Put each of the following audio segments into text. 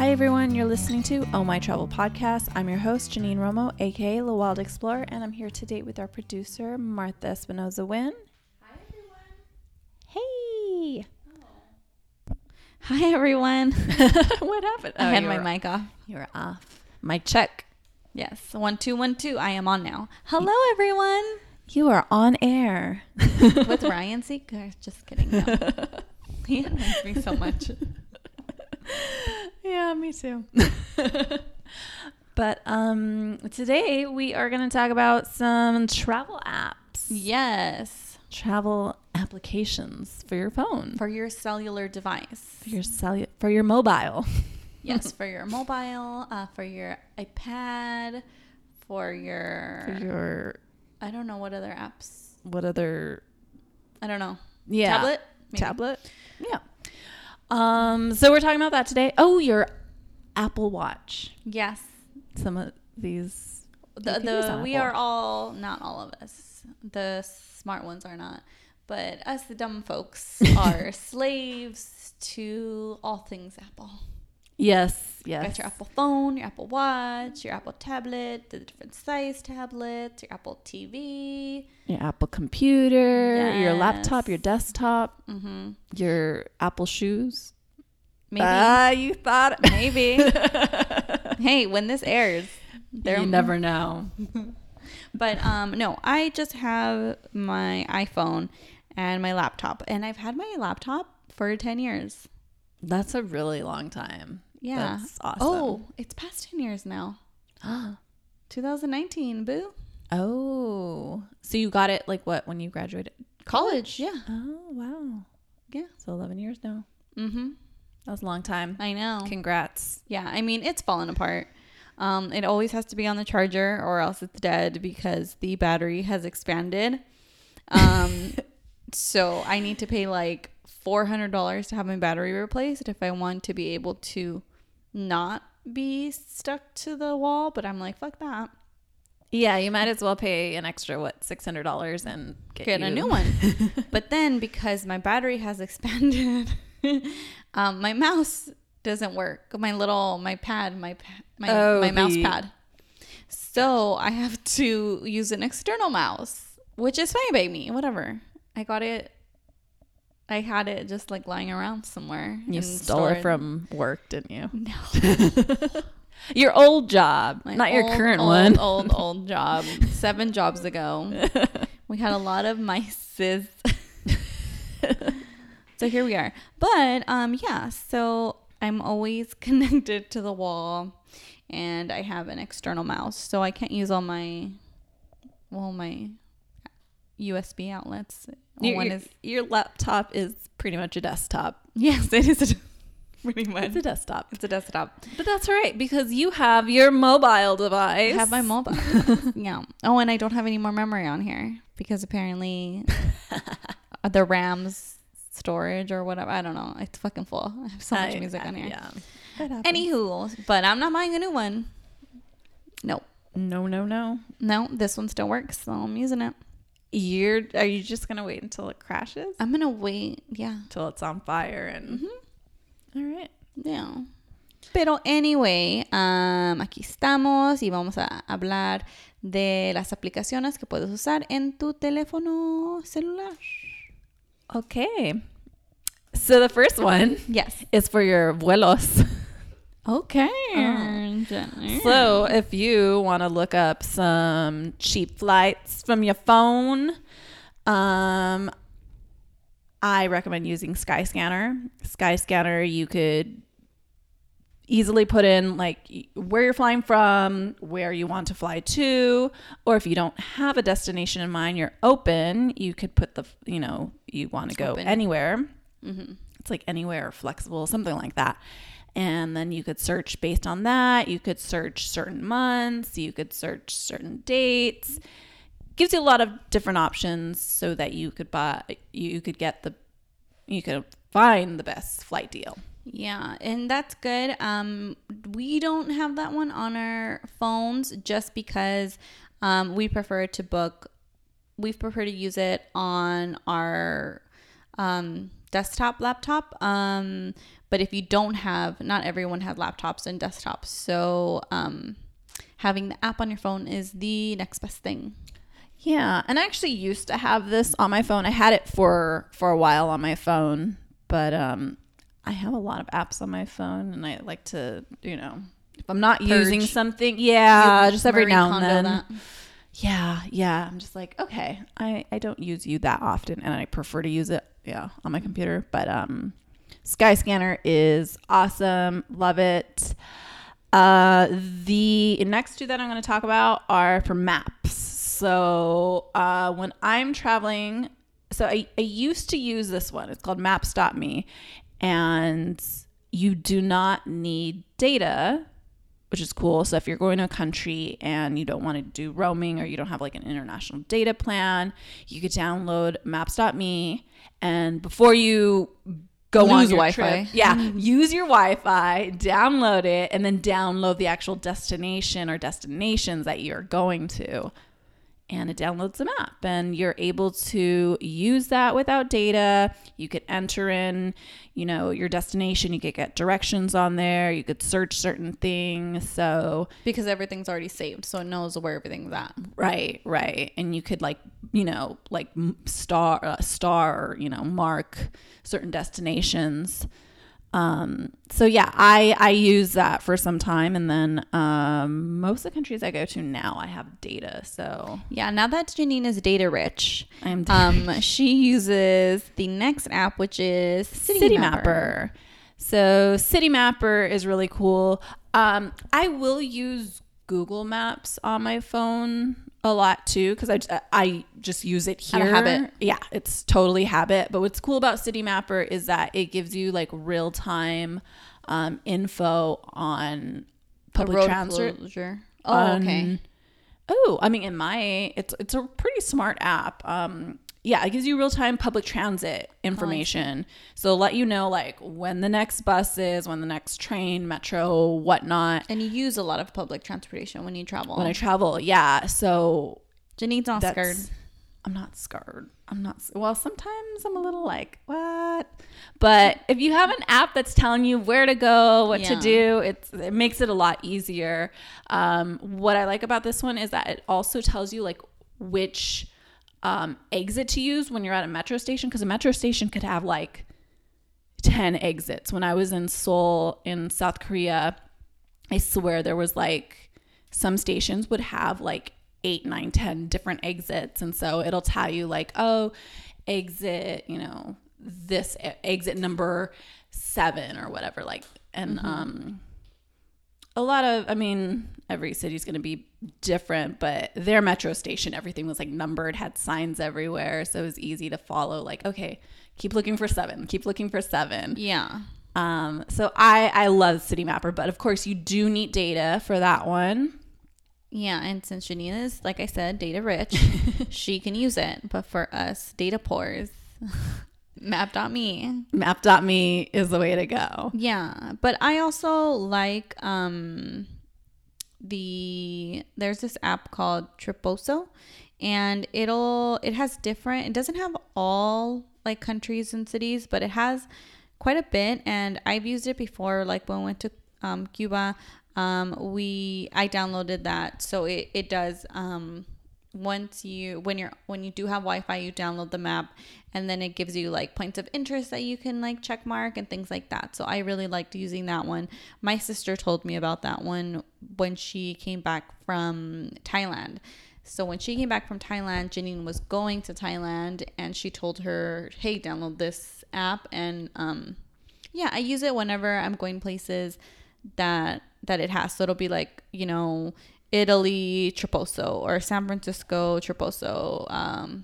Hi everyone, you're listening to Oh My Travel Podcast. I'm your host, Janine Romo, aka La Wild Explorer, and I'm here today with our producer, Martha Espinoza Wynn. Hi everyone. Hey. Oh. Hi everyone. What happened? Oh, I had my mic off. You were off. Mic check. Yes. 1, 2, 1, 2. I am on now. Hello everyone. You are on air. With Brian. See, just kidding. No. He annoys me so much. Yeah, me too. But today we are going to talk about some travel apps. Yes. Travel applications for your phone. For your cellular device. For your mobile. Yes, for your mobile, for your iPad, for your I don't know what other apps. I don't know. Yeah. Tablet? Maybe. Yeah. So we're talking about that today. Oh, your Apple Watch. Yes. Some of these. Not all of us. The smart ones are not. But us, the dumb folks, are slaves to all things Apple. Yes, yes. You got your Apple phone, your Apple Watch, your Apple tablet, the different size tablets, your Apple TV. Your Apple computer, your laptop, your desktop, your Apple shoes. Maybe. You thought it. Maybe. Hey, when this airs. You never know. But no, I just have my iPhone and my laptop. And I've had my laptop for 10 years. That's a really long time. Yeah. That's awesome. Oh, it's past 10 years now. 2019, boo. Oh. So you got it like what, when you graduated? College, yeah. Oh, wow. Yeah. So 11 years now. Mm-hmm. That was a long time. I know. Congrats. Yeah. I mean, it's fallen apart. It always has to be on the charger or else it's dead because the battery has expanded. So I need to pay like $400 to have my battery replaced if I want to be able to not be stuck to the wall, but I'm like, fuck that. Yeah, you might as well pay an extra $600 and get a new one. But then because my battery has expanded, my mouse doesn't work. My mouse pad. So I have to use an external mouse, which is fine, baby. Whatever. I had it just like lying around somewhere. You stole it from work, didn't you? No. Your old job. Not your current one. Old job. 7 jobs ago. We had a lot of mices. So here we are. But yeah, so I'm always connected to the wall and I have an external mouse. So I can't use all my USB outlets. Your laptop is pretty much a desktop. Yes, it is pretty much. It's a desktop. But that's all right because you have your mobile device. I have my mobile. Yeah. Oh, and I don't have any more memory on here because apparently the RAM's storage or whatever. I don't know. It's fucking full. I have so much music on here. Yeah. Anywho, but I'm not buying a new one. Nope. No. No, this one still works, so I'm using it. Are you just gonna wait until it crashes? I'm gonna wait, yeah, till it's on fire and all right, yeah. Pero anyway, aquí estamos y vamos a hablar de las aplicaciones que puedes usar en tu teléfono celular. Okay, so the first one, yes, is for your vuelos. Okay. So if you want to look up some cheap flights from your phone, I recommend using Skyscanner. Skyscanner, you could easily put in like where you're flying from, where you want to fly to, or if you don't have a destination in mind, you're open, you could put you want to go anywhere. Mm-hmm. It's like anywhere or flexible, something like that. And then you could search based on that. You could search certain months. You could search certain dates. Gives you a lot of different options so that you could find the best flight deal. Yeah, and that's good. We don't have that one on our phones just because we prefer to use it on our desktop laptop. But if you don't have, not everyone has laptops and desktops. So having the app on your phone is the next best thing. Yeah. And I actually used to have this on my phone. I had it for a while on my phone, but I have a lot of apps on my phone, and I like to, you know, if I'm not using something, just every now and then. Yeah. I'm just like, okay, I don't use you that often, and I prefer to use it, on my computer. But Skyscanner is awesome. Love it. The next two that I'm going to talk about are for maps. So when I'm traveling, so I used to use this one. It's called Maps.me, and you do not need data, which is cool. So if you're going to a country and you don't want to do roaming, or you don't have like an international data plan, you could download Maps.me, and before you go on your Wi-Fi trip, use your Wi-Fi, download it, and then download the actual destination or destinations that you're going to. And it downloads a map, and you're able to use that without data. You could enter in, your destination. You could get directions on there. You could search certain things. So because everything's already saved, so it knows where everything's at. Right. And you could star, mark certain destinations. I use that for some time, and then most of the countries I go to now I have data. So yeah, now that Janine is data rich, I'm she uses the next app, which is CityMapper. So CityMapper is really cool. I will use Google Maps on my phone a lot too, because I just use it here. Habit. Yeah, it's totally habit. But what's cool about CityMapper is that it gives you real time info on public transit. It's a pretty smart app. It gives you real time public transit information. Oh, so let you know when the next bus is, when the next train, metro, whatnot. And you use a lot of public transportation when you travel. When I travel, yeah. So Janine's not scared. I'm not scared. Sometimes I'm a little what? But if you have an app that's telling you where to go, what to do, it makes it a lot easier. What I like about this one is that it also tells you which exit to use when you're at a metro station, because a metro station could have 10 exits. When I was in Seoul in South Korea, I swear there was some stations would have 8, 9, 10 different exits, and so it'll tell you exit this exit number 7 or whatever, and mm-hmm. A lot of, every city's going to be different, but their metro station, everything was numbered, had signs everywhere. So it was easy to follow. Okay, keep looking for 7, keep looking for 7. Yeah. So I love CityMapper, but of course you do need data for that one. Yeah. And since Janine is, like I said, data rich, she can use it. But for us, data pours. Map.me is the way to go. Yeah, but I also there's this app called Triposo, and it has different, it doesn't have all countries and cities, but it has quite a bit, and I've used it before, when we went to Cuba. I downloaded that, so it does when you do have Wi-Fi, you download the map, and then it gives you points of interest that you can check mark and things like that. So I really liked using that one. My sister told me about that one when she came back from Thailand. So when she came back from Thailand, Janine was going to Thailand, and she told her, hey, download this app. And I use it whenever I'm going places that it has. So it'll be Italy, Triposo, or San Francisco, Triposo,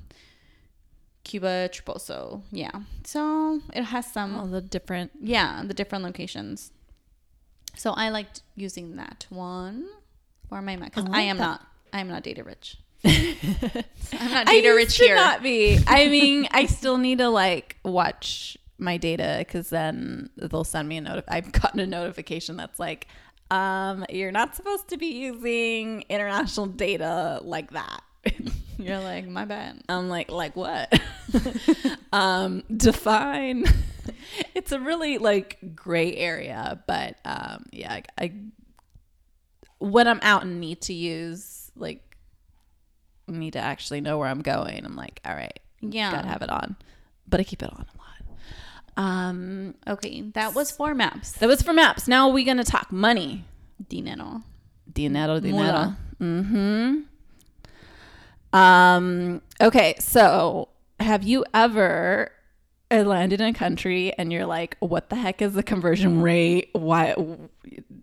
Cuba, Triposo. Yeah. So it has all the different locations. So I liked using that one for my Mac. I'm not data rich. I'm not data rich here. I used to not be. I still need to watch my data, because then they'll send me I've gotten a notification that's you're not supposed to be using international data like that. You're my bad. I'm like what? Define. It's a really like gray area, but yeah, I when I'm out and need to use, like, need to actually know where I'm going, I'm like, all right, yeah, gotta have it on, but I keep it on a lot. Okay, that was for maps. Now we're gonna talk money. Dinero. Mm-hmm. Okay, so have you ever landed in a country and you're like, what the heck is the conversion rate? Why?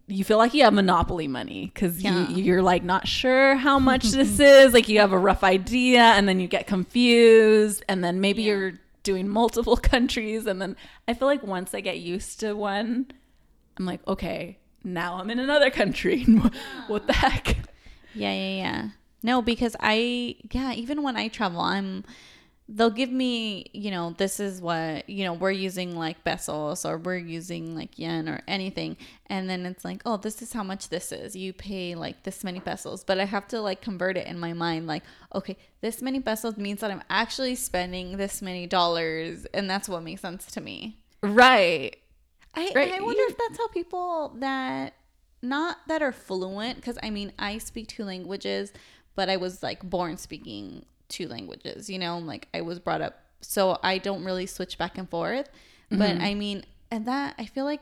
You feel like you have monopoly money because you're like not sure how much this is. Like you have a rough idea and then you get confused and then maybe you're doing multiple countries. And then I feel like once I get used to one, I'm like, okay, now I'm in another country. What the heck? Yeah. No, because even when I travel, they'll give me, this is what, we're using like pesos or we're using like yen or anything. And then it's like, oh, this is how much this is. You pay like this many pesos. But I have to like convert it in my mind. Like, okay, this many pesos means that I'm actually spending this many dollars. And that's what makes sense to me. Right. I wonder if that's how people that are fluent. Because I speak two languages, but I was like born speaking two languages, like I was brought up, so I don't really switch back and forth. Mm-hmm. But and that I feel like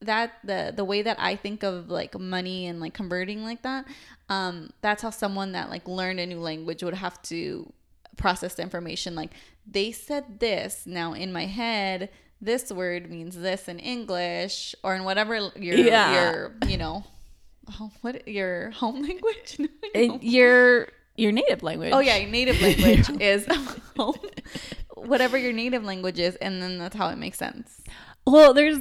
that the way that I think of like money and like converting like that, that's how someone that like learned a new language would have to process the information. Like they said this, now in my head this word means this in English or in whatever your home language. Your native language. Oh, yeah. Your native language is whatever your native language is. And then that's how it makes sense. Well, there's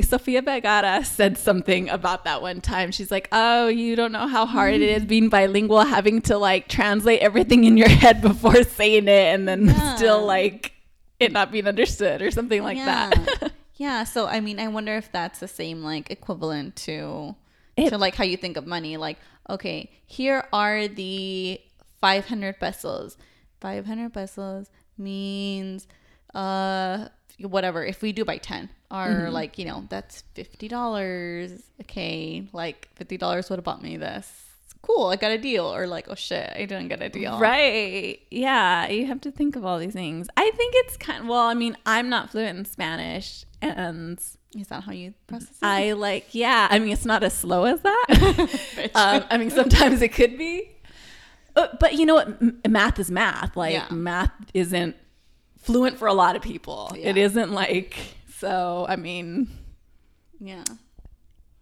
Sophia Begara said something about that one time. She's like, oh, you don't know how hard it is being bilingual, having to like translate everything in your head before saying it and then still like it not being understood or something like that. Yeah. So, I wonder if that's the same like equivalent to like how you think of money. Like, okay, here are the 500 pesos. 500 pesos means whatever. If we do by 10 or like, that's $50. Okay, like $50 would have bought me this. It's cool, I got a deal. Or like, oh shit, I didn't get a deal. Right. Yeah, you have to think of all these things. I think it's I'm not fluent in Spanish, and is that how you process it? It's not as slow as that. Sometimes it could be. But you know what? Math is math. Like math isn't fluent for a lot of people. Yeah. It isn't like, yeah.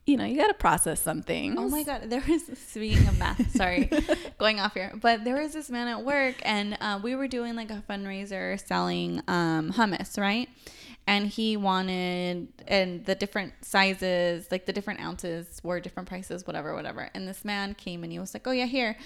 You got to process something. Oh my God. There was, speaking of math, sorry, going off here, but there was this man at work and we were doing like a fundraiser selling hummus, right? And he wanted, and the different sizes, like the different ounces were different prices, whatever. And this man came and he was like, oh yeah, here,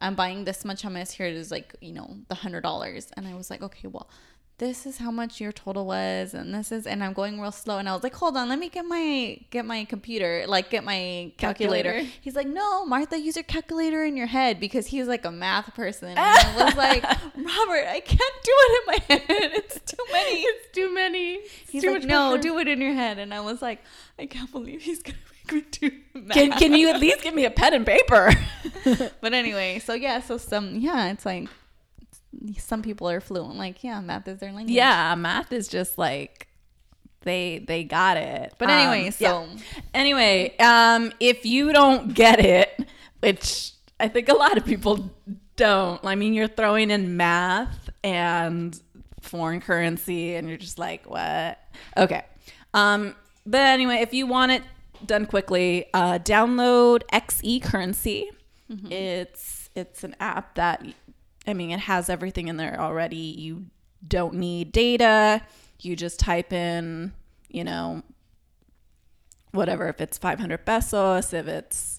I'm buying this much hummus. Here it is, like, the $100. And I was like, okay, well, this is how much your total was. And this is, and I'm going real slow. And I was like, hold on, let me get my computer, like get my calculator. He's like, no, Martha, use your calculator in your head, because he's like a math person. And I was like, Robert, I can't do it in my head. It's too many. He's too like, no, do it in your head. And I was like, I can't believe he's going to. Can you at least give me a pen and paper? But anyway, it's like some people are fluent. Like, yeah, math is their language. Yeah, math is just like they got it. But anyway, if you don't get it, which I think a lot of people don't. You're throwing in math and foreign currency, and you're just like, what? Okay. But anyway, if you want it done quickly, download XE Currency. Mm-hmm. It's an app that it has everything in there already. You don't need data. You just type in whatever, if it's 500 pesos, if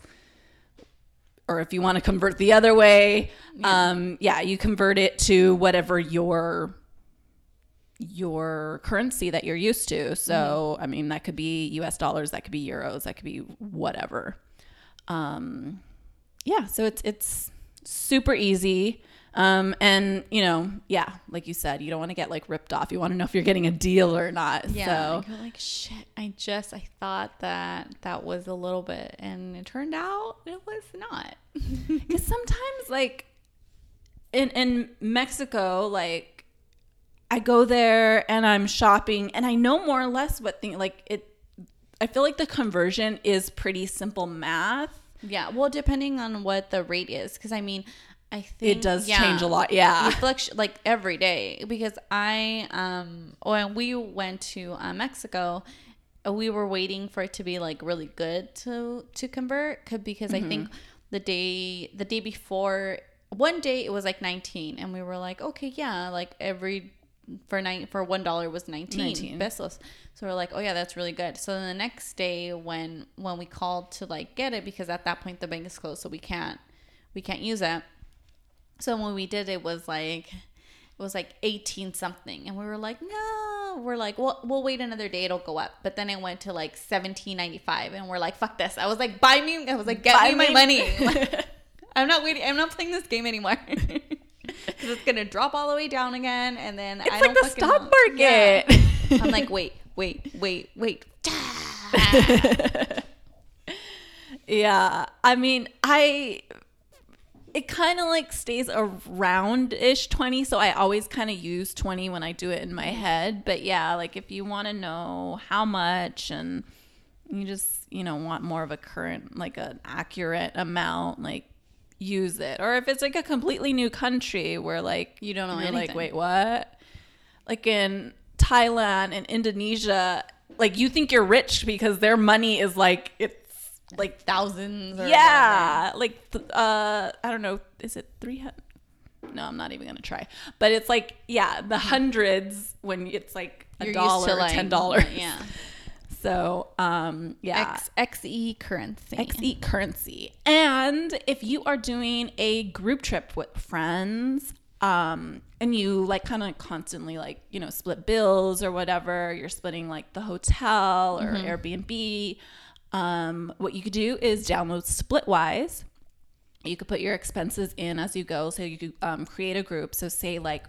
you want to convert the other way, you convert it to whatever your currency that you're used to. So, that could be US dollars, that could be euros, that could be whatever. So it's super easy. And, you know, yeah, like you said, you don't want to get like ripped off. You want to know if you're getting a deal or not. Yeah, so. I go like, shit, I thought that was a little bit, and it turned out it was not. Because sometimes like in Mexico, like I go there and I'm shopping and I know more or less what thing, like it, I feel like the conversion is pretty simple math. Yeah. Well, depending on what the rate is, because I mean, I think it does change a lot. Yeah. Like every day, because when we went to Mexico, we were waiting for it to be like really good to convert, because I think the day before, one day it was like 19, and we were like, okay, yeah, like every for $1 was 19 pesos. So we're like, oh yeah, that's really good. So then the next day when we called to like get it, because at that point the bank is closed, so we can't use it. So when we did, it was like 18 something, and we were like, no, we're like, well, we'll wait another day, it'll go up. But then it went to like 17.95, and we're like, fuck this. I was like, get me my money. I'm not waiting. I'm not playing this game anymore. Because it's gonna drop all the way down again, and then it's like the stock market. Yeah. I'm like, wait. Yeah, I mean, it kind of like stays around ish 20, so I always kind of use 20 when I do it in my head. But yeah, like if you want to know how much, and you just want more of a current, like an accurate amount, like. Use it. Or if it's like a completely new country where like you don't know anything, like wait, what? Like in Thailand and Indonesia, like you think you're rich because their money is like it's like thousands or whatever. Like I don't know, is it 300? No, I'm not even gonna try, but it's like, yeah, the hundreds when it's like a $1 or like, $10. Yeah. So, yeah. XE currency. XE currency. And if you are doing a group trip with friends, and you like kind of constantly like, split bills or whatever, you're splitting like the hotel or Airbnb, what you could do is download Splitwise. You could put your expenses in as you go. So you could create a group. So say like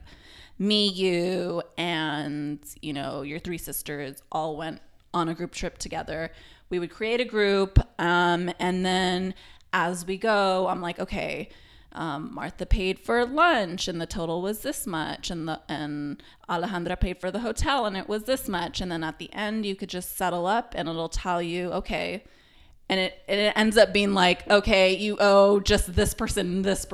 me, you, and, your three sisters all went on a group trip together. We would create a group, and then as we go, I'm like, okay, Martha paid for lunch and the total was this much, and Alejandra paid for the hotel and it was this much, and then at the end you could just settle up and it'll tell you, okay, and it ends up being like, okay, you owe just this person this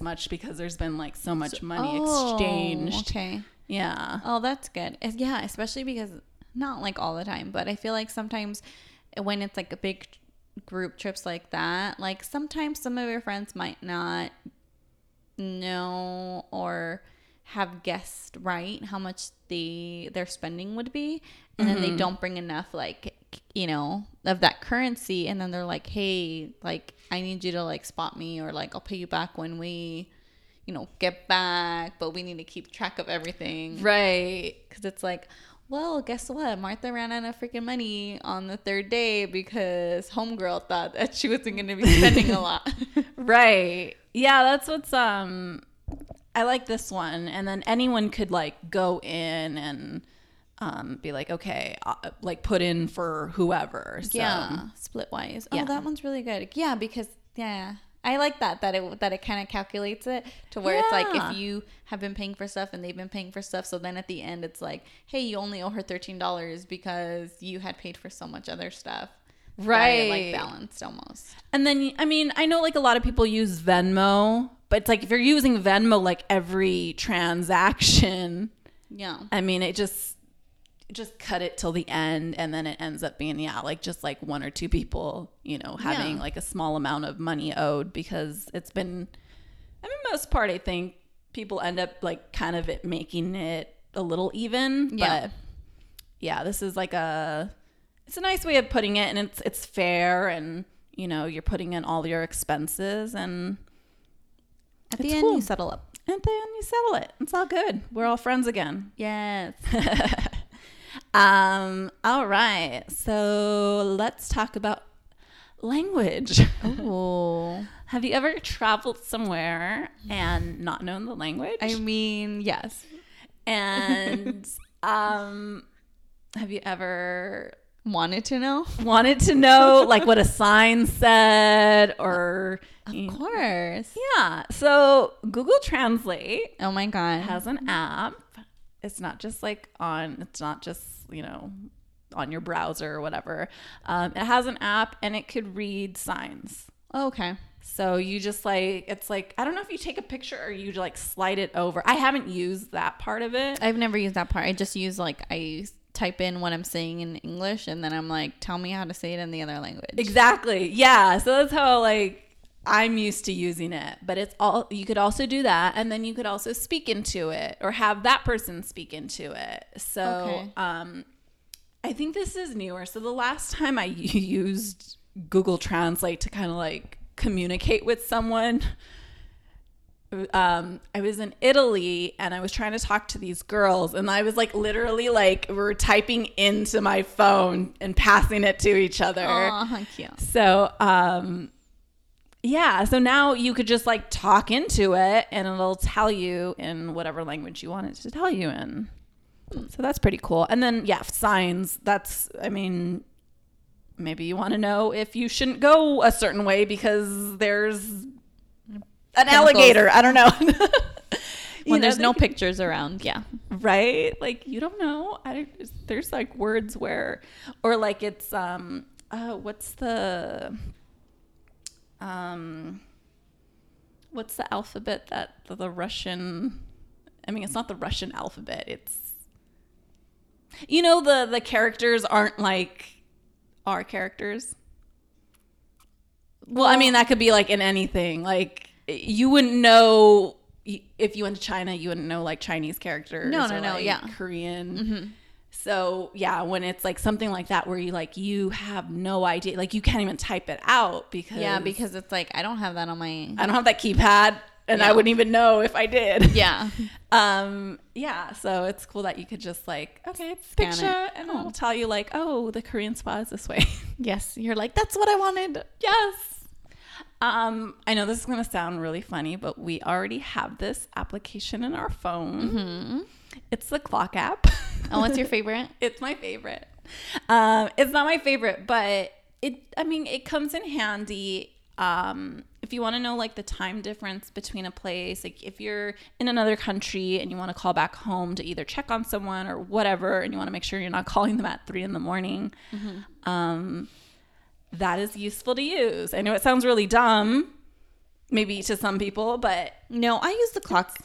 much, because there's been like so much money exchanged. Okay. Yeah. Oh, that's good. Yeah, especially because not like all the time, but I feel like sometimes when it's like a big group trips like that, like sometimes some of your friends might not know or have guessed right how much their spending would be, and then they don't bring enough like of that currency, and then they're like, hey, like I need you to like spot me, or like I'll pay you back when we get back, but we need to keep track of everything, right? Because it's like, well, guess what? Martha ran out of freaking money on the third day because homegirl thought that she wasn't going to be spending a lot. Right. Yeah, that's what's I like this one. And then anyone could like go in and be like, okay, like put in for whoever. So. Yeah, Splitwise. Oh, yeah. That one's really good. Yeah, because I like that it kind of calculates it to where it's like if you have been paying for stuff and they've been paying for stuff, so then at the end it's like, hey, you only owe her $13 because you had paid for so much other stuff. Right. Like balanced almost. And then, I mean, I know like a lot of people use Venmo, but it's like if you're using Venmo like every transaction. Yeah. I mean, it just cut it till the end, and then it ends up being like just like one or two people having like a small amount of money owed, because it's been, I mean, most part I think people end up like kind of it making it a little even, but yeah, this is like it's a nice way of putting it, and it's fair, and you're putting in all your expenses, and at the end you settle up, and then you settle it. It's all good. We're all friends again. Yes. All right. So let's talk about language. Oh. Have you ever traveled somewhere and not known the language? I mean, yes. And have you ever wanted to know like what a sign said? Or of course. Yeah. So Google Translate, oh my god, has an app. It's not just like on, it's not just, you know, on your browser or whatever. It has an app and it could read signs. Oh, okay. So you just like, it's like, I don't know if you take a picture or you like slide it over. I haven't used that part of it. I've never used that part. I just use like, I type in what I'm saying in English and then I'm like, tell me how to say it in the other language. Exactly. Yeah. So that's how like I'm used to using it. But it's all, you could also do that, and then you could also speak into it or have that person speak into it. So okay. I think this is newer. So the last time I used Google Translate to kind of like communicate with someone, I was in Italy and I was trying to talk to these girls, and I was like literally like we're typing into my phone and passing it to each other. Oh, how cute. So yeah, so now you could just like talk into it and it'll tell you in whatever language you want it to tell you in. So that's pretty cool. And then, yeah, signs. That's, I mean, maybe you want to know if you shouldn't go a certain way because there's an alligator. I don't know. When there's no pictures around. Yeah. Right? Like, you don't know. There's like words where, or like it's, what's the alphabet that the Russian, I mean, it's not the Russian alphabet. It's, you know, the characters aren't like our characters. Well, I mean, that could be like in anything. Like you wouldn't know if you went to China, you wouldn't know like Chinese characters. No. Like, yeah. Korean. Mm-hmm. So yeah, when it's like something like that where you like you have no idea, like you can't even type it out because it's like I don't have that on my, I don't have that keypad, and yeah. I wouldn't even know if I did. Yeah. Yeah. So it's cool that you could just like, okay, scan picture it. And it'll tell you like, oh, the Korean spa is this way. Yes. You're like, that's what I wanted. Yes. I know this is going to sound really funny, but we already have this application in our phone. Mm-hmm. It's the clock app. Oh, what's your favorite? It's my favorite. It's not my favorite, but it comes in handy. If you want to know like the time difference between a place, like if you're in another country and you want to call back home to either check on someone or whatever, and you want to make sure you're not calling them at 3 a.m. Mm-hmm. That is useful to use. I know it sounds really dumb, maybe to some people, but no, I use the clock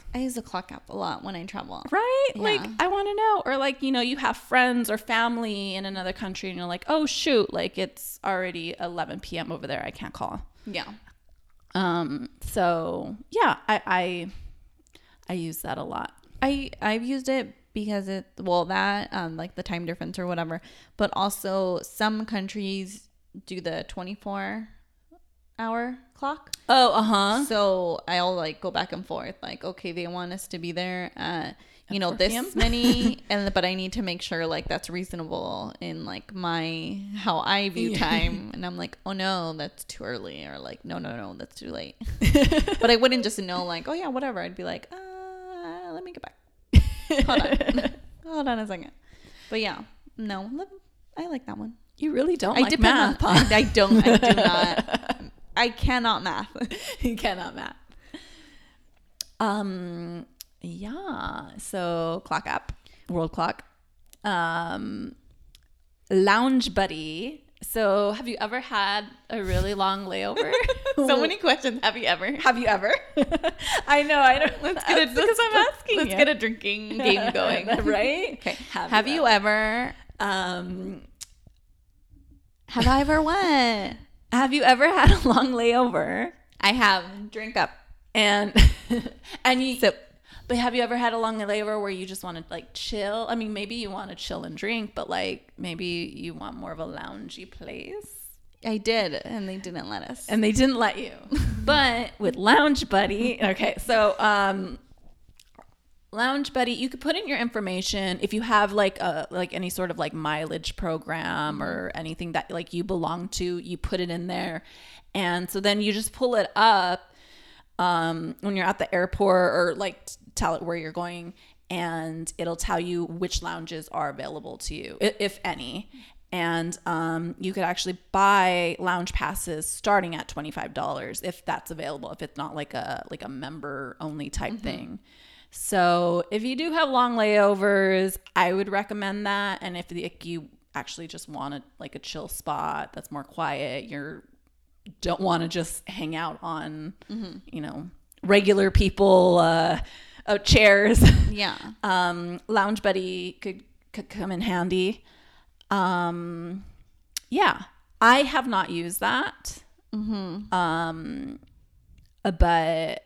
app a lot when I travel. Right? Yeah. Like I want to know, or like, you know, you have friends or family in another country and you're like, oh shoot, like it's already 11 p.m. over there. I can't call. Yeah. So yeah, I use that a lot. I've used it because it, well, that like the time difference or whatever, but also some countries do the 24-hour clock. Oh, uh-huh. So I'll like go back and forth like, okay, they want us to be there at you know this many but I need to make sure like that's reasonable in like my how I view time. And I'm like, oh no, that's too early, or like no that's too late. But I wouldn't just know like, oh yeah, whatever. I'd be like, let me get back. Hold on a second. But yeah, no, I like that one. You really don't I like depend math. On I do not I cannot math. You cannot math. Yeah. So clock app, world clock. Lounge Buddy. So have you ever had a really long layover? So many questions. Have you ever? I know. I don't. Let's get it. Because I'm asking. Let's get a drinking game going. Right? Okay. Have you ever? Have I ever what? Have you ever had a long layover? I have. Drink up. And you sip. But have you ever had a long layover where you just want to like chill? I mean, maybe you want to chill and drink, but like maybe you want more of a loungy place. I did, and they didn't let us. And they didn't let you. But with Lounge Buddy, okay, so Lounge Buddy, you could put in your information if you have like a like any sort of like mileage program or anything that like you belong to, you put it in there And so then you just pull it up when you're at the airport, or like tell it where you're going, and it'll tell you which lounges are available to you, if any. And you could actually buy lounge passes starting at $25 if that's available, if it's not like a member only type mm-hmm. thing. So if you do have long layovers, I would recommend that. And if you actually just want a chill spot that's more quiet, you don't want to just hang out on, mm-hmm. Regular people chairs. Yeah. Lounge Buddy could come in handy. Yeah, I have not used that. Mm-hmm. But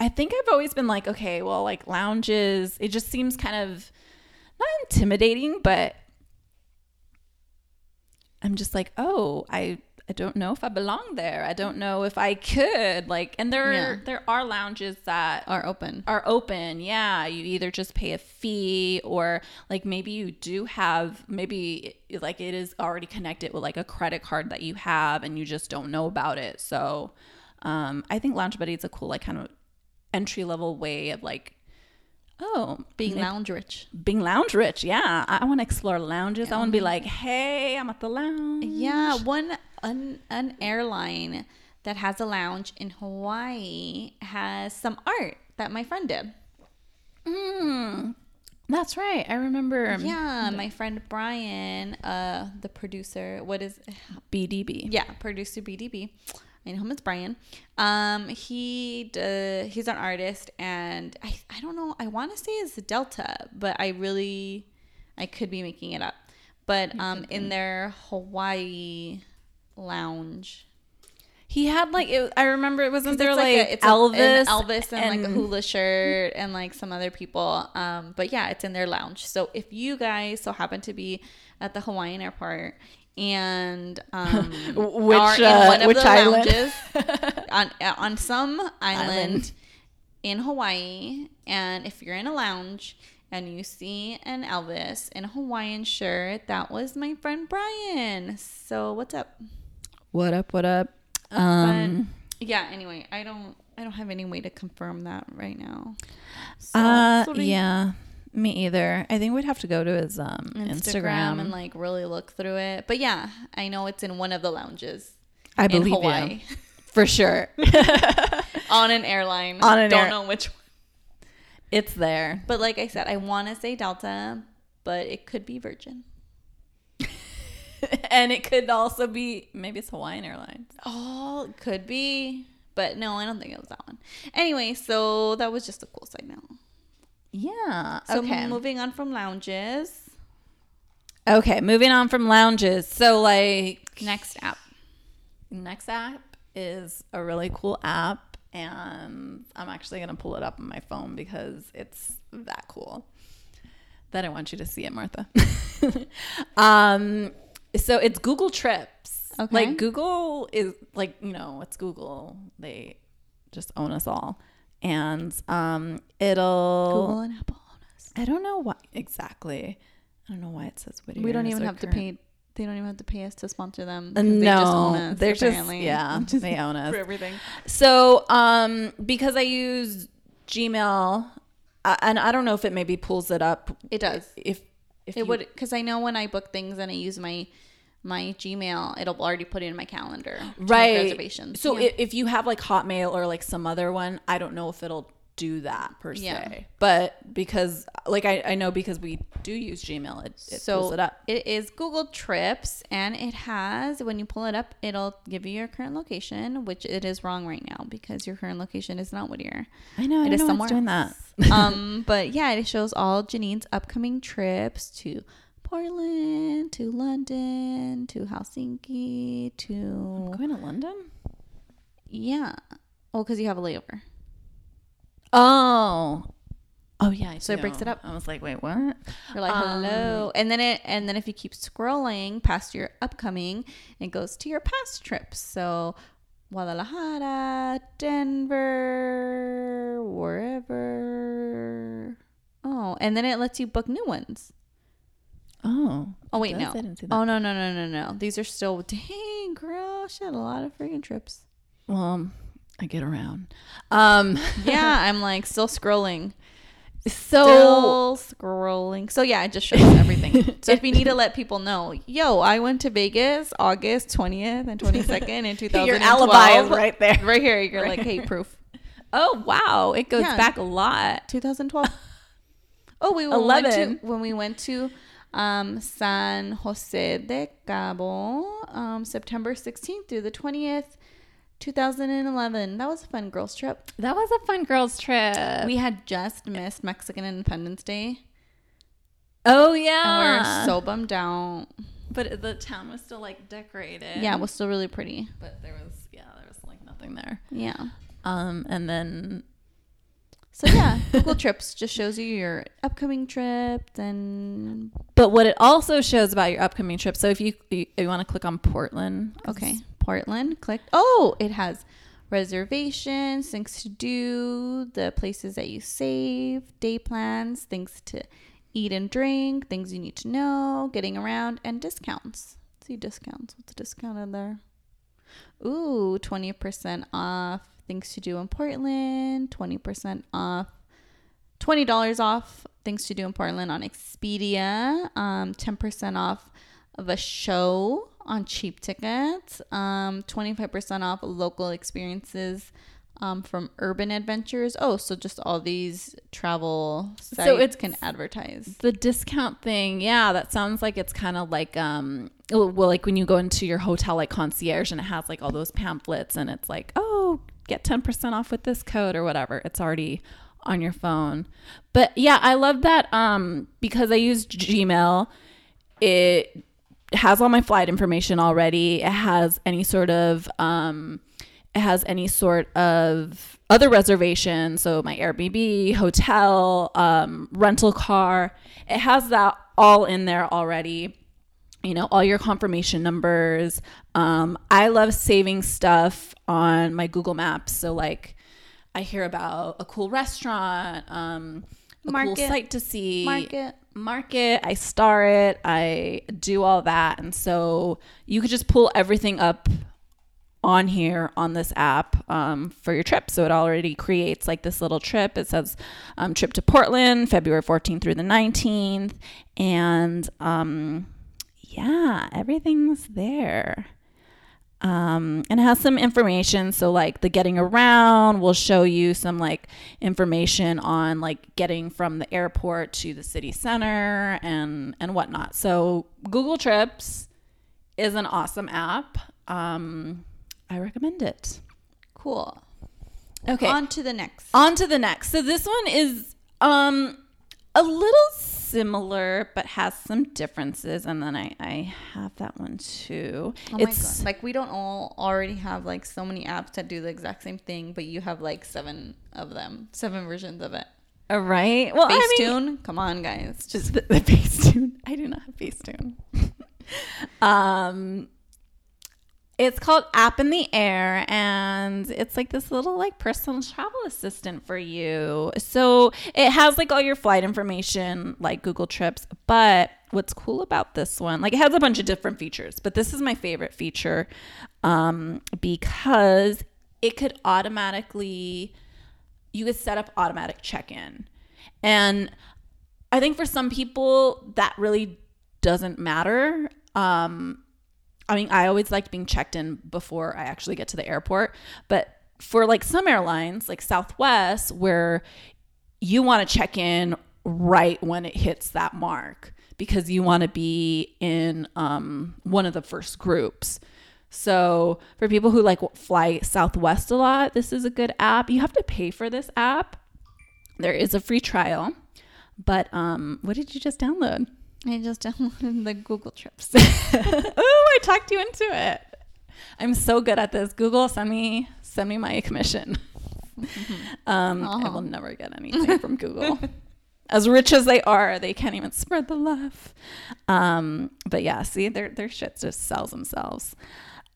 I think I've always been like, okay, well, like lounges, it just seems kind of not intimidating, but I'm just like, oh, I don't know if I belong there. I don't know if I could, like, and there are lounges that are open. Yeah. You either just pay a fee, or like, maybe like it is already connected with like a credit card that you have and you just don't know about it. So, I think Lounge Buddy is a cool, like kind of entry level way of like, being lounge rich. Being lounge rich, yeah. I want to explore lounges. Yeah. I want to be like, hey, I'm at the lounge. Yeah, an airline that has a lounge in Hawaii has some art that my friend did. That's right. I remember. Yeah, my friend Brian, the producer. What is BDB? Yeah, producer BDB. I know him as Brian. He's an artist, and I don't know. I want to say it's Delta, but I could be making it up. But in their Hawaii lounge, he had like it. I remember it wasn't there like Elvis and like a hula shirt and like some other people. But yeah, it's in their lounge. So if you guys so happen to be at the Hawaiian airport. And lounges on some island in Hawaii, and if you're in a lounge and you see an Elvis in a Hawaiian shirt, that was my friend Brian. So what's up? What up? Yeah. Anyway, I don't have any way to confirm that right now. So, yeah. Me either. I think we'd have to go to his Instagram and like really look through it. But yeah, I know it's in one of the lounges. I believe in Hawaii. You. For sure. On an airline. Don't know which one. It's there. But like I said, I want to say Delta, but it could be Virgin. And it could also be, maybe it's Hawaiian Airlines. Oh, it could be. But no, I don't think it was that one. Anyway, so that was just a cool side note. Yeah. Okay. So moving on from lounges. So like next app is a really cool app, and I'm actually going to pull it up on my phone because it's that cool that I want you to see it, Martha. So it's Google Trips. Okay. Like Google is like, it's Google. They just own us all. And Google and Apple own us. I don't know why exactly. I don't know why it says Whittier. We don't even have to pay. They don't even have to pay us to sponsor them. No, they just own us, they're apparently. They own us for everything. So because I use Gmail, and I don't know if it maybe pulls it up. It does. If it would, because I know when I book things and I use my Gmail, it'll already put it in my calendar. Right. Reservations. So if you have like Hotmail or like some other one, I don't know if it'll do that per se. Yeah. But because like I know because we do use Gmail, it pulls it up. It is Google Trips, and it has, when you pull it up, it'll give you your current location, which it is wrong right now because your current location is not Whittier. I know. It is somewhere doing that. But yeah, it shows all Janine's upcoming trips to Portland, to London, to Helsinki, to... I'm going to London? Yeah. Oh, because you have a layover. Oh, yeah. So it breaks it up. I was like, wait, what? You're like, hello. And then if you keep scrolling past your upcoming, it goes to your past trips. So Guadalajara, Denver, wherever. Oh, and then it lets you book new ones. Oh. Oh, wait, no. I didn't see that. Oh, no. These are still... Dang, girl. oh shit, a lot of freaking trips. Well, I get around. Yeah, I'm like still scrolling. So yeah, it just shows everything. So if you need to let people know, yo, I went to Vegas August 20th and 22nd in 2012. Your alibi is right there. Right here. You're right. Like, hey, proof. Oh, wow. It goes back a lot. 2012. Oh, we went to San Jose de Cabo, September 16th through the 20th. 2011. That was a fun girls trip. We had just missed Mexican Independence Day. Oh yeah. And we were so bummed out. But the town was still like decorated. Yeah, it was still really pretty. But there was like nothing there. Yeah. And then so yeah, Google Trips just shows you your upcoming trips but what it also shows about your upcoming trip. So if you want to click on Portland. Okay. Portland clicked. Oh, it has reservations, things to do, the places that you save, day plans, things to eat and drink, things you need to know, getting around, and discounts. Let's see discounts. What's a discount in there? Ooh, 20% off things to do in Portland, $20 off things to do in Portland on Expedia, 10% off of a show on cheap tickets, 25% off local experiences from Urban Adventures. Oh, so just all these travel sites can advertise. The discount thing, yeah, that sounds like it's kind of like, like when you go into your hotel, like concierge, and it has like all those pamphlets and it's like, oh, get 10% off with this code or whatever. It's already on your phone. But yeah, I love that because I use Gmail. It has all my flight information already. It has any sort of other reservation, so my Airbnb, hotel, rental car. It has that all in there already. You know, all your confirmation numbers. I love saving stuff on my Google Maps. So like, I hear about a cool restaurant, a cool site to see. Market, I star it, I do all that. And so you could just pull everything up on here on this app for your trip. So it already creates like this little trip. It says trip to Portland, February 14th through the 19th. And yeah, everything's there. And it has some information. So like the getting around will show you some like information on like getting from the airport to the city center and whatnot. So Google Trips is an awesome app. I recommend it. Cool. Okay. On to the next. So this one is a little similar, but has some differences. And then I have that one too. Oh my God. Like we don't all already have like so many apps that do the exact same thing, but you have like seven of them, seven versions of it. All right. Well, Facetune. I mean, come on, guys. Just the Facetune. I do not have Facetune. It's called App in the Air, and it's like this little like personal travel assistant for you. So it has like all your flight information, like Google Trips. But what's cool about this one, like it has a bunch of different features, but this is my favorite feature because it could you could set up automatic check-in. And I think for some people that really doesn't matter. I mean, I always liked being checked in before I actually get to the airport. But for like some airlines, like Southwest, where you want to check in right when it hits that mark because you want to be in one of the first groups. So for people who like fly Southwest a lot, this is a good app. You have to pay for this app. There is a free trial. But what did you just download? I just downloaded the Google Trips. Oh, I talked you into it. I'm so good at this. Google, send me my commission. Mm-hmm. I will never get anything from Google. As rich as they are, they can't even spread the love. But yeah, see, their shit just sells themselves.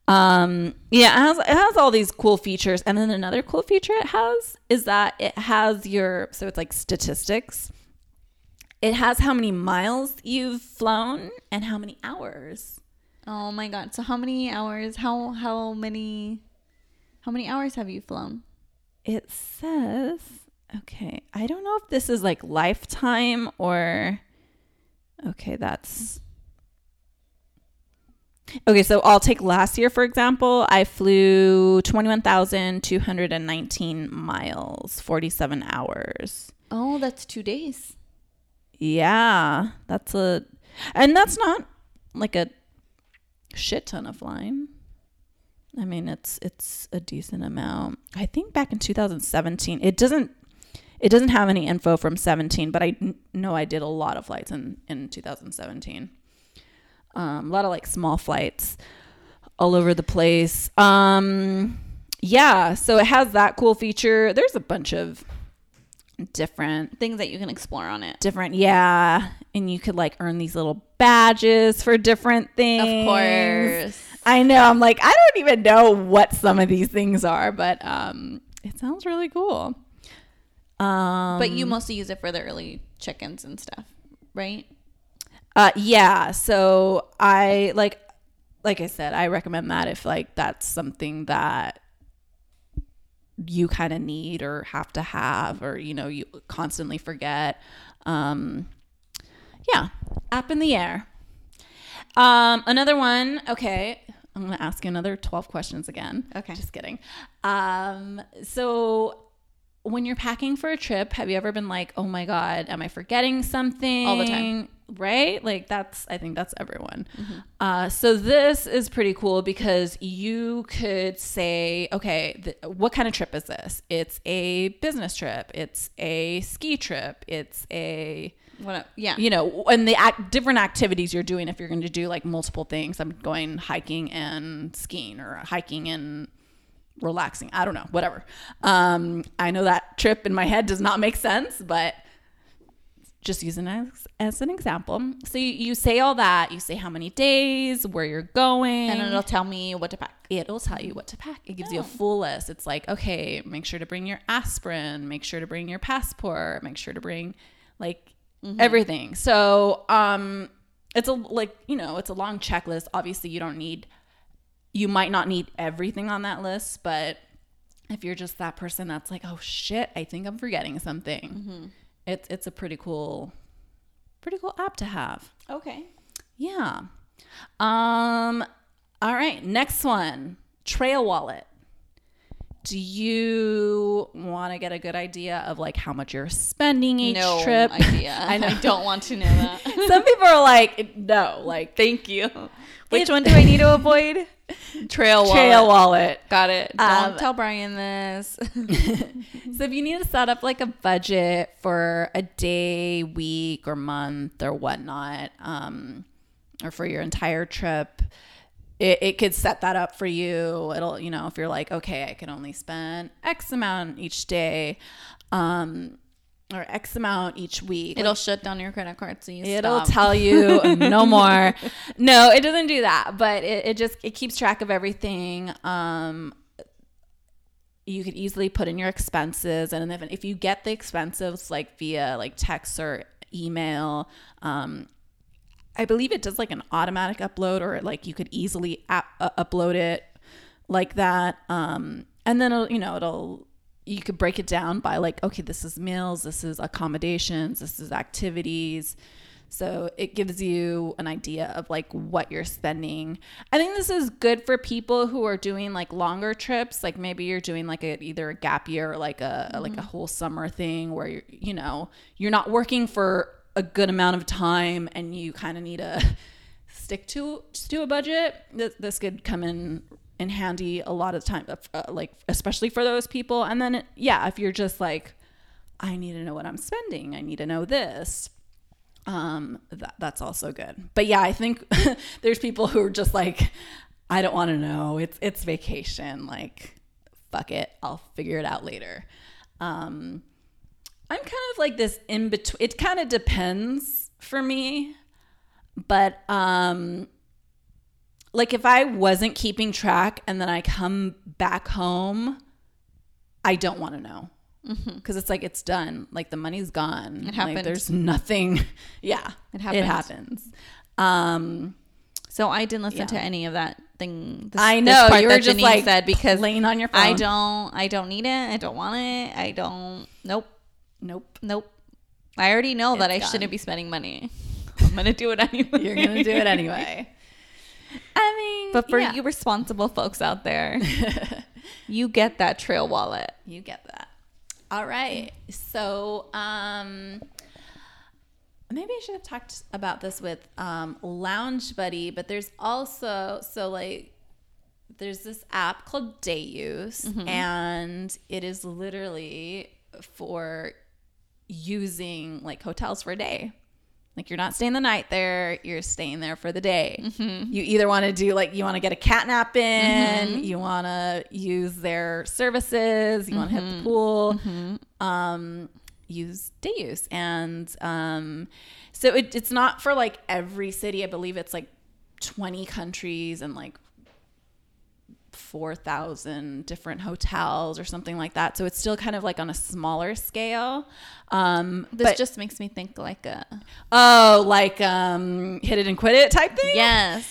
Yeah, it has all these cool features. And then another cool feature it has is that it has so it's like statistics. It has how many miles you've flown and how many hours. Oh my God. So how many hours, how many hours have you flown? It says, okay, I don't know if this is like lifetime or, okay, that's, okay, so I'll take last year, for example. I flew 21,219 miles, 47 hours. Oh, that's 2 days. Yeah, and that's not like a shit ton of flying. I mean, it's a decent amount. I think back in 2017, it doesn't have any info from 17, but I know I did a lot of flights in 2017. A lot of like small flights all over the place. Yeah, so it has that cool feature. There's a bunch of different things that you can explore on it. Yeah. And you could like earn these little badges for different things. Of course. I know. I'm like, I don't even know what some of these things are, but it sounds really cool. But you mostly use it for the early check-ins and stuff, right? Yeah. So I like I said, I recommend that if like that's something that you kind of need or have to have, or you know, you constantly forget. Yeah, App in the Air. Another one. Okay, I'm gonna ask you another 12 questions again. Okay, just kidding. So when you're packing for a trip, have you ever been like, oh my God, am I forgetting something? All the time, right? Like I think that's everyone. Mm-hmm. So this is pretty cool because you could say, okay, what kind of trip is this? It's a business trip. It's a ski trip. It's a, yeah, you know, and the different activities you're doing, if you're going to do like multiple things. I'm going hiking and skiing, or hiking and relaxing. I don't know, whatever. I know that trip in my head does not make sense, but just using it as an example. So you say all that, you say how many days, where you're going. And it'll tell me what to pack. It'll tell you what to pack. It gives you a full list. It's like, okay, make sure to bring your aspirin, make sure to bring your passport, make sure to bring like everything. So it's a, like, you know, it's a long checklist. Obviously you might not need everything on that list, but if you're just that person that's like, oh shit, I think I'm forgetting something. Mm-hmm. It's a pretty cool app to have. Okay. Yeah. All right. Next one, Trail Wallet. Do you want to get a good idea of like how much you're spending each trip? No idea. I don't want to know that. Some people are like, no, like, thank you. Which one do I need to avoid? Trail wallet. Got it. Don't tell Brian this. So if you need to set up like a budget for a day, week, or month or whatnot, or for your entire trip, it could set that up for you. It'll, you know, if you're like, okay, I can only spend X amount each day, or X amount each week. It'll shut down your credit card. So it'll tell you no more. No, it doesn't do that, but it just keeps track of everything. You could easily put in your expenses, and if you get the expenses like via like text or email, I believe it does like an automatic upload, or like you could easily upload it like that. And then, you could break it down by like, okay, this is meals, this is accommodations, this is activities. So it gives you an idea of like what you're spending. I think this is good for people who are doing like longer trips. Like maybe you're doing like either a gap year or like a whole summer thing where you're not working for a good amount of time and you kind of need to stick to a budget. This could come in handy a lot of the time, like especially for those people. And then if you're just like, I need to know what I'm spending, I need to know this, that's also good. But yeah, I think there's people who are just like, I don't want to know, it's vacation, like fuck it, I'll figure it out later. I'm kind of like this in between. It kind of depends for me, but like if I wasn't keeping track and then I come back home, I don't want to know, because it's like, it's done. Like the money's gone. It happened. Like, there's nothing. Yeah, it happens. So I didn't listen to any of that thing. I know you were just like said because laying on your phone. I don't need it. I don't want it. I don't. Nope. I already know it's that I shouldn't be spending money. I'm gonna do it anyway. You're gonna do it anyway. I mean, but for you responsible folks out there, you get that trail wallet. You get that. All right. So, maybe I should have talked about this with Lounge Buddy, but there's also there's this app called DayUse, mm-hmm. and it is literally for using hotels for a day. You're not staying the night there. You're staying there for the day. Mm-hmm. You either want to do you want to get a cat nap in. Mm-hmm. You want to use their services. You mm-hmm. want to hit the pool. Mm-hmm. Use DayUse. And so it's not for every city. I believe it's 20 countries and 4,000 different hotels or something like that. So it's still kind of on a smaller scale. This just makes me think hit it and quit it type thing. Yes.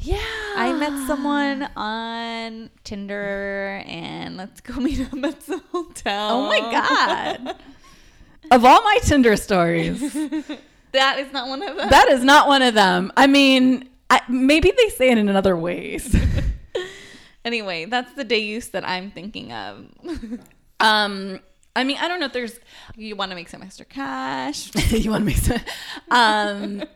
Yeah. I met someone on Tinder and let's go meet him at the hotel. Oh my God. Of all my Tinder stories. That is not one of them. That is not one of them. I mean, maybe they say it in other ways. Anyway, that's the DayUse that I'm thinking of. I mean, I don't know if there's... You want to make some extra cash? You want to make some...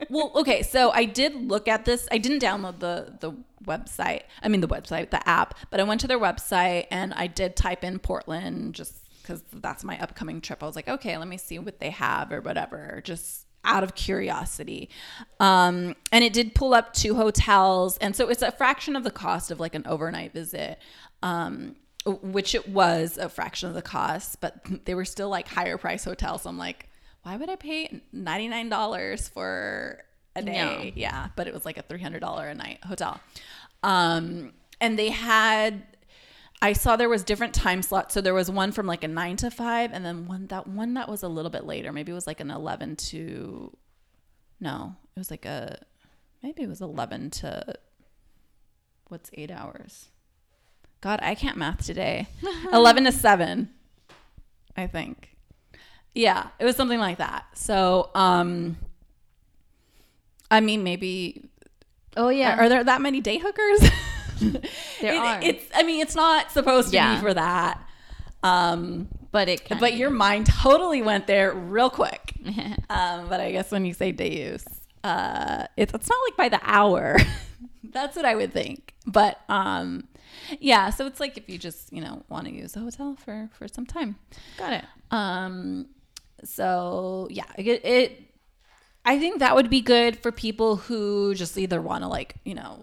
well, okay, so I did look at this. I didn't download the website. I mean, the app. But I went to their website, and I did type in Portland just because that's my upcoming trip. I was like, okay, let me see what they have or whatever, just out of curiosity. And it did pull up 2 hotels. And so it's a fraction of the cost of an overnight visit, which it was a fraction of the cost, but they were still higher price hotels. So I'm like, why would I pay $99 for a day? No. Yeah. But it was a $300 a night hotel. And they had, I saw there was different time slots. So there was one from 9 to 5 and then one that was a little bit later. Maybe it was an 11 to what's 8 hours. God, I can't math today. 11 to 7, I think. Yeah, it was something like that. So, I mean, maybe. Oh, yeah. Are there that many day hookers? There are. It's not supposed to be for that. But it can. But your mind totally went there real quick. But I guess when you say DayUse, it's not by the hour. That's what I would think. But, yeah, so it's if you just, want to use a hotel for some time. Got it. So, yeah, I think that would be good for people who just either want to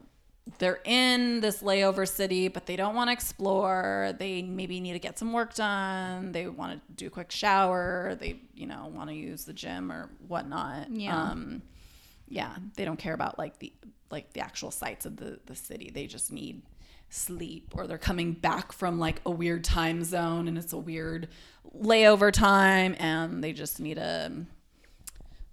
they're in this layover city, but they don't want to explore. They maybe need to get some work done. They want to do a quick shower. They, want to use the gym or whatnot. Yeah. Yeah. They don't care about the actual sites of the city. They just need sleep, or they're coming back from a weird time zone and it's a weird layover time and they just need to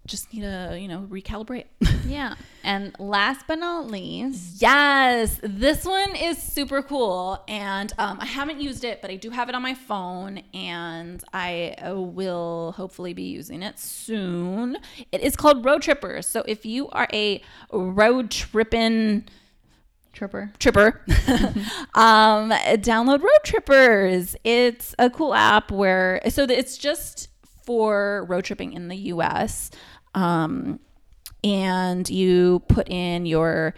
recalibrate. Yeah. And last but not least, yes, this one is super cool, and I haven't used it, but I do have it on my phone, and I will hopefully be using it soon. It is called Road Trippers. So if you are a road tripping tripper, download Road Trippers. It's a cool app where it's just for road tripping in the U.S. And you put in where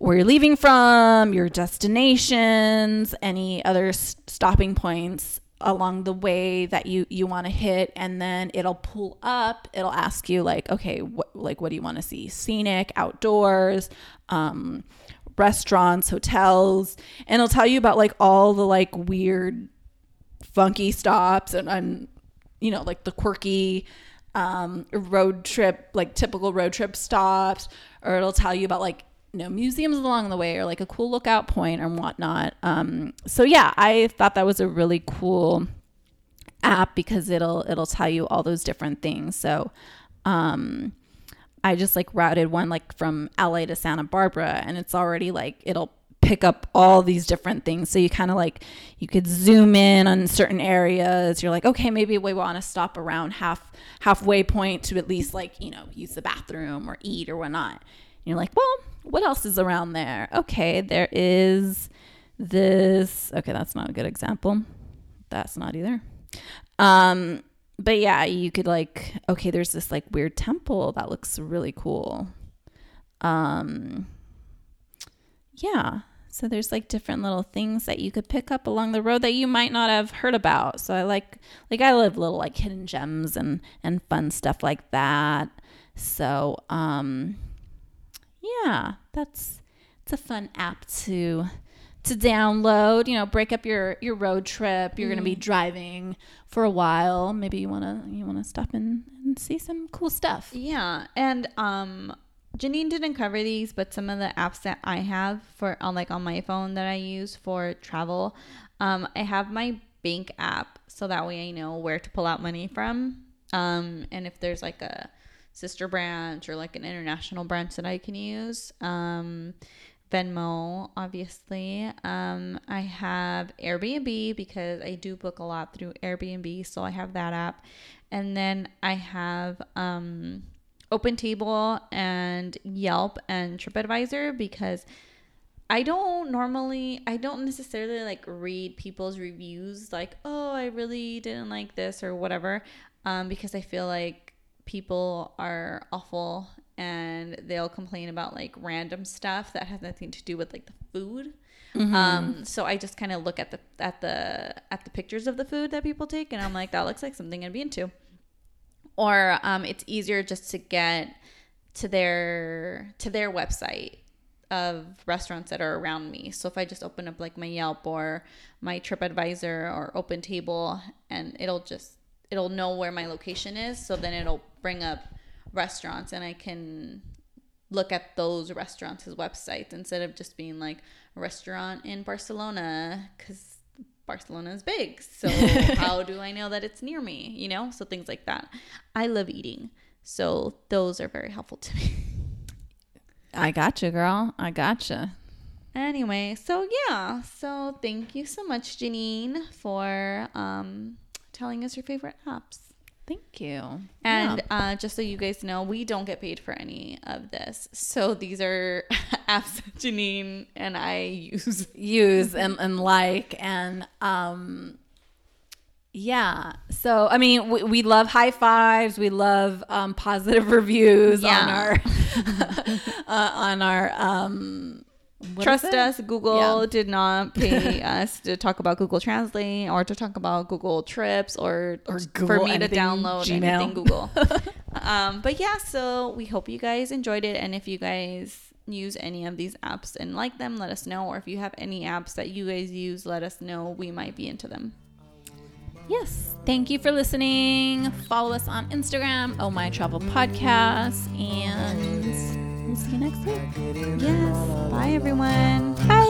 you're leaving from, your destinations, any other stopping points along the way that you want to hit, and then it'll ask you okay, what do you want to see? Scenic, outdoors, restaurants, hotels, and it'll tell you about all the weird funky stops and the quirky road trip, typical road trip stops, or it'll tell you about museums along the way, or a cool lookout point or whatnot. So yeah, I thought that was a really cool app because it'll tell you all those different things. So I just like routed one like from LA to Santa Barbara, and it's already like it'll pick up all these different things. So you kind of like, you could zoom in on certain areas. You're like, okay, maybe we want to stop around halfway point to at least like, you know, use the bathroom or eat or whatnot. And you're like, well, what else is around there? Okay, there is this. Okay, that's not a good example. That's not either. But yeah, you could like, okay, there's this like weird temple that looks really cool. Yeah. So there's like different little things that you could pick up along the road that you might not have heard about. So I like I love little like hidden gems and fun stuff like that. So, yeah, it's a fun app to download, you know, break up your road trip. You're going to be driving for a while. Maybe you want to stop and see some cool stuff. Yeah. And, Janine didn't cover these, but some of the apps that I have on my phone that I use for travel, I have my bank app, so that way I know where to pull out money from, and if there's like a sister branch or like an international branch that I can use. Venmo, obviously. I have Airbnb because I do book a lot through Airbnb, so I have that app, and then I have OpenTable and Yelp and TripAdvisor, because I don't necessarily like read people's reviews like, oh, I really didn't like this or whatever, because I feel like people are awful and they'll complain about like random stuff that has nothing to do with like the food. Mm-hmm. So I just kind of look at the pictures of the food that people take, and I'm like, that looks like something I'd be into. Or it's easier just to get to their website of restaurants that are around me. So if I just open up like my Yelp or my TripAdvisor or OpenTable, and it'll know where my location is. So then it'll bring up restaurants, and I can look at those restaurants' websites instead of just being like a restaurant in Barcelona, because Barcelona is big, so how do I know that it's near me, you know? So things like that. I love eating, so those are very helpful to me. I gotcha, girl. I gotcha. Anyway, so yeah. So thank you so much, Janine, for telling us your favorite apps. Thank you. And just so you guys know, we don't get paid for any of this. So these are apps that Janine and I use and like. And yeah. So, I mean, we love high fives. We love positive reviews on our trust us. Google did not pay us to talk about Google Translate or to talk about Google Trips or Google for me to download Gmail. Anything Google. But yeah, so we hope you guys enjoyed it. And if you guys use any of these apps and like them, let us know. Or if you have any apps that you guys use, let us know. We might be into them. Yes. Thank you for listening. Follow us on Instagram, Oh My Travel Podcast. And see you next week. Yes. Bye, everyone. Bye.